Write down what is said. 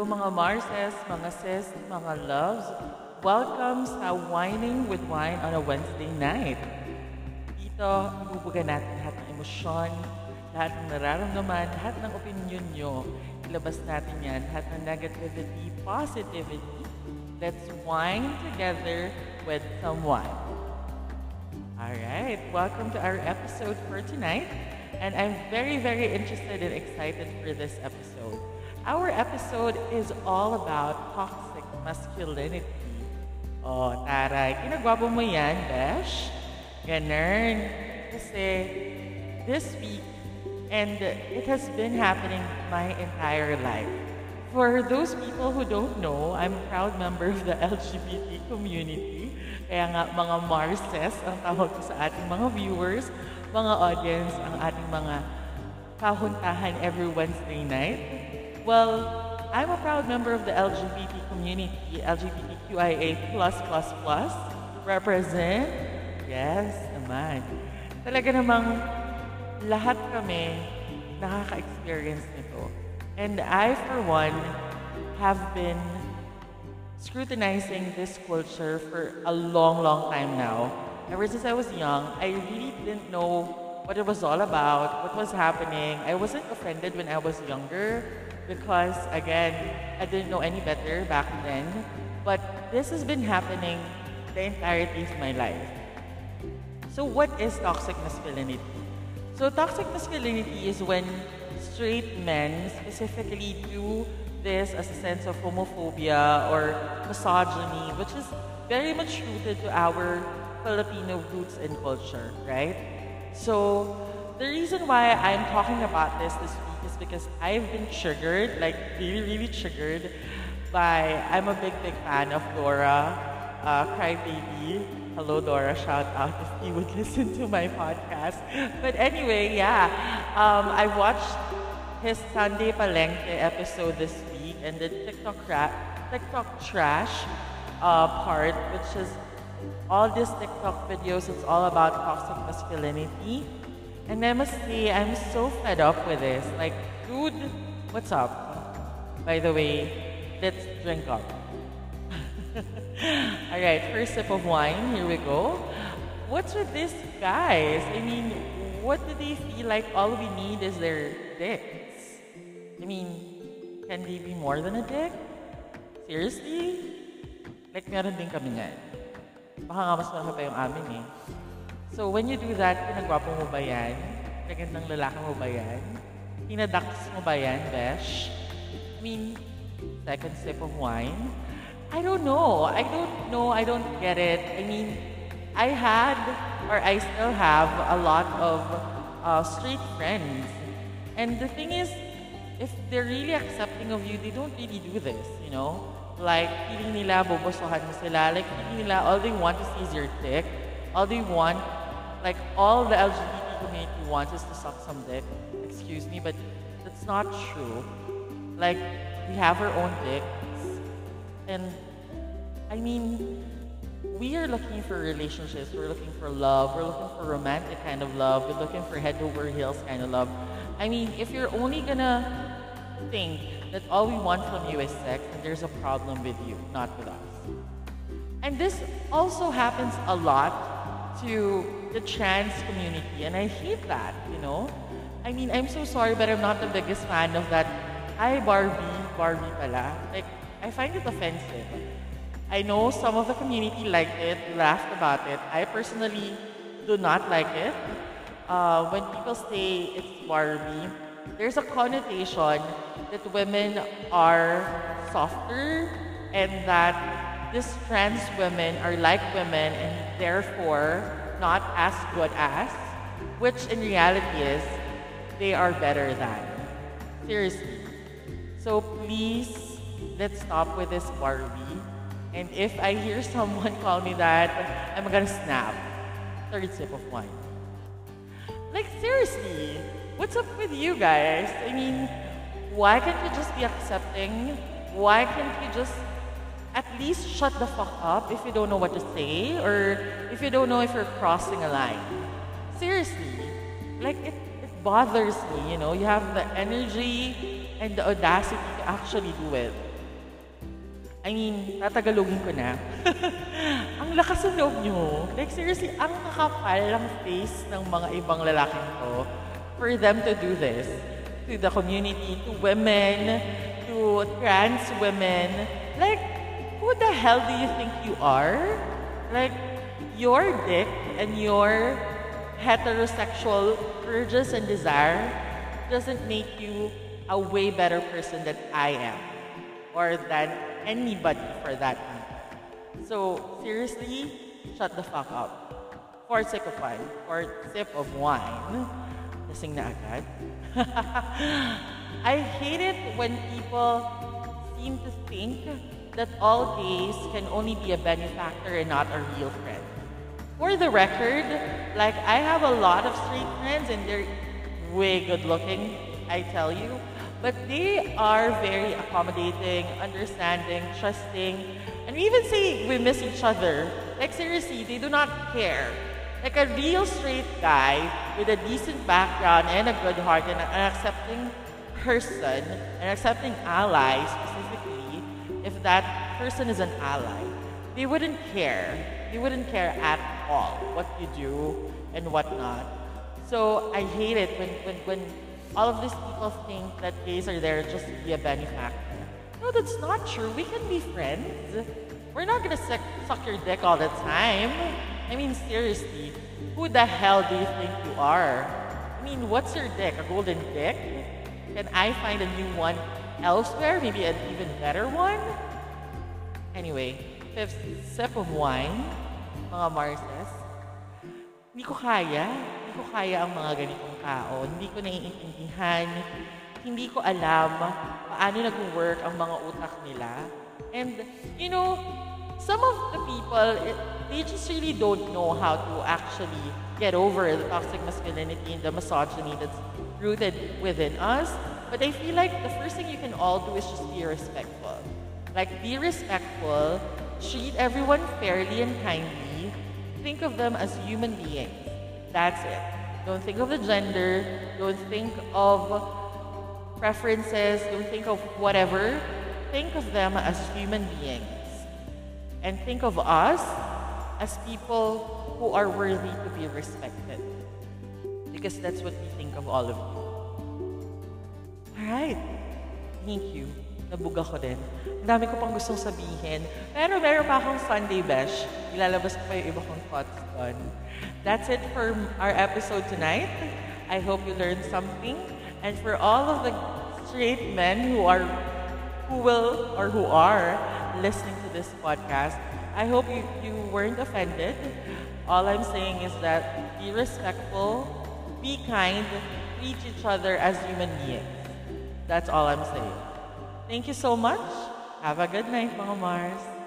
Hello mga Marses, mga Sis, mga Loves. Welcome sa Wining with Wine on a Wednesday night. Dito, bubuga natin lahat ng emosyon, lahat ng nararamdaman, lahat ng opinion nyo. Ilabas natin yan, lahat ng negativity, positivity. Let's wine together with someone. Alright, welcome to our episode for tonight. And I'm very, very interested and excited for this episode. Our episode is all about toxic masculinity. Oh, taray. Kinagwabo mo yan, Besh? Ganun. Kasi this week, and it has been happening my entire life. For those people who don't know, I'm a proud member of the LGBT community. Kaya nga mga Marses ang tawag ko sa ating mga viewers, mga audience, ang ating mga kahuntahan every Wednesday night. Well, I'm a proud member of the LGBT community, LGBTQIA++, represent, yes naman. Talaga namang lahat kami nakaka-experience nito. And I, for one, have been scrutinizing this culture for a long, long time now. Ever since I was young, I really didn't know what it was all about, what was happening. I wasn't offended when I was younger, because again, I didn't know any better back then. But this has been happening the entirety of my life. So what is toxic masculinity? So toxic masculinity is when straight men specifically do this as a sense of homophobia or misogyny, which is very much rooted to our Filipino roots and culture, right? So the reason why I'm talking about this is because I've been triggered, like really, really triggered by, I'm a big, big fan of Dora Crybaby. Hello, Dora, shout out if you would listen to my podcast. But anyway, yeah, I watched his Sunday Palengke episode this week and the TikTok trash part, which is all these TikTok videos, it's all about toxic masculinity. And I must say, I'm so fed up with this. Like, dude, what's up? By the way, let's drink up. All right, first sip of wine. Here we go. What's with these guys? I mean, what do they feel like all we need is their dicks? I mean, can they be more than a dick? Seriously? Like, meron din kami nga. Baka nga mas marami pa yung amin eh. So when you do that, pinagwapo mo ba yan? Kagandang lalaki mo ba yan? Pinadax mo ba yan, Besh? I mean, second sip of wine? I don't know. I don't get it. I mean, I had or I still have a lot of straight friends. And the thing is, if they're really accepting of you, they don't really do this, you know? Like, feeling nila, bobosohan mo sila. Like, feeling nila, all they want to see is your dick. All they want, like all the LGBT community wants is to suck some dick. Excuse me, but that's not true. Like, we have our own dicks. And, I mean, we are looking for relationships. We're looking for love. We're looking for romantic kind of love. We're looking for head over heels kind of love. I mean, if you're only gonna think that all we want from you is sex, then there's a problem with you, not with us. And this also happens a lot to the trans community, and I hate that, you know? I mean, I'm so sorry, but I'm not the biggest fan of that. Ay, Barbie pala. Like, I find it offensive. I know some of the community liked it, laughed about it. I personally do not like it. When people say it's Barbie, there's a connotation that women are softer and that these trans women are like women and therefore not as good as, which in reality is they are better than. Seriously. So please, let's stop with this Barbie. And if I hear someone call me that, I'm gonna snap. Third sip of wine. Like, seriously, what's up with you guys? I mean, why can't you just be accepting? Why can't you just at least shut the fuck up if you don't know what to say or if you don't know if you're crossing a line? Seriously. Like, it bothers me, you know? You have the energy and the audacity to actually do it. I mean, tatagalogin ko na. Ang lakas ng loob nyo. Like, seriously, ang kakapal ang face ng mga ibang lalaking ko for them to do this. To the community, to women, to trans women. Like, who the hell do you think you are? Like, your dick and your heterosexual urges and desire doesn't make you a way better person than I am. Or than anybody for that matter. So, seriously, shut the fuck up. For sake of fun, for sip of wine. Lasing na agad. I hate it when people seem to think that all gays can only be a benefactor and not a real friend. For the record, like, I have a lot of straight friends and they're way good looking, I tell you. But they are very accommodating, understanding, trusting, and we even say we miss each other. Like, seriously, they do not care. Like, a real straight guy with a decent background and a good heart and an accepting person, an accepting ally specifically, if that person is an ally, they wouldn't care. They wouldn't care at all what you do and what not. So I hate it when all of these people think that gays are there just to be a benefactor. No, that's not true. We can be friends. We're not going to suck your dick all the time. I mean, seriously, who the hell do you think you are? I mean, what's your dick? A golden dick? Can I find a new one elsewhere? Maybe an even better one? Anyway, fifth sip of wine, mga Marses. Hindi ko kaya ang mga ganitong tao. Hindi ko naiintindihan. Hindi ko alam paano nag-work ang mga utak nila. And, you know, some of the people, they just really don't know how to actually get over the toxic masculinity and the misogyny that's rooted within us. But I feel like the first thing you can all do is just be respectful. Like, be respectful, treat everyone fairly and kindly, think of them as human beings. That's it. Don't think of the gender. Don't think of preferences. Don't think of whatever. Think of them as human beings. And think of us as people who are worthy to be respected. Because that's what we think of all of you. Alright. Thank you. Nabuga ko din. Ang dami ko pang gustong sabihin. Pero meron pa akong Sunday Bash. Ilalabas ko pa yung iba kong thoughts doon. That's it for our episode tonight. I hope you learned something. And for all of the straight men who are listening to this podcast, I hope you weren't offended. All I'm saying is that be respectful, be kind, treat each other as human beings. That's all I'm saying. Thank you so much. Have a good night, mga Mars.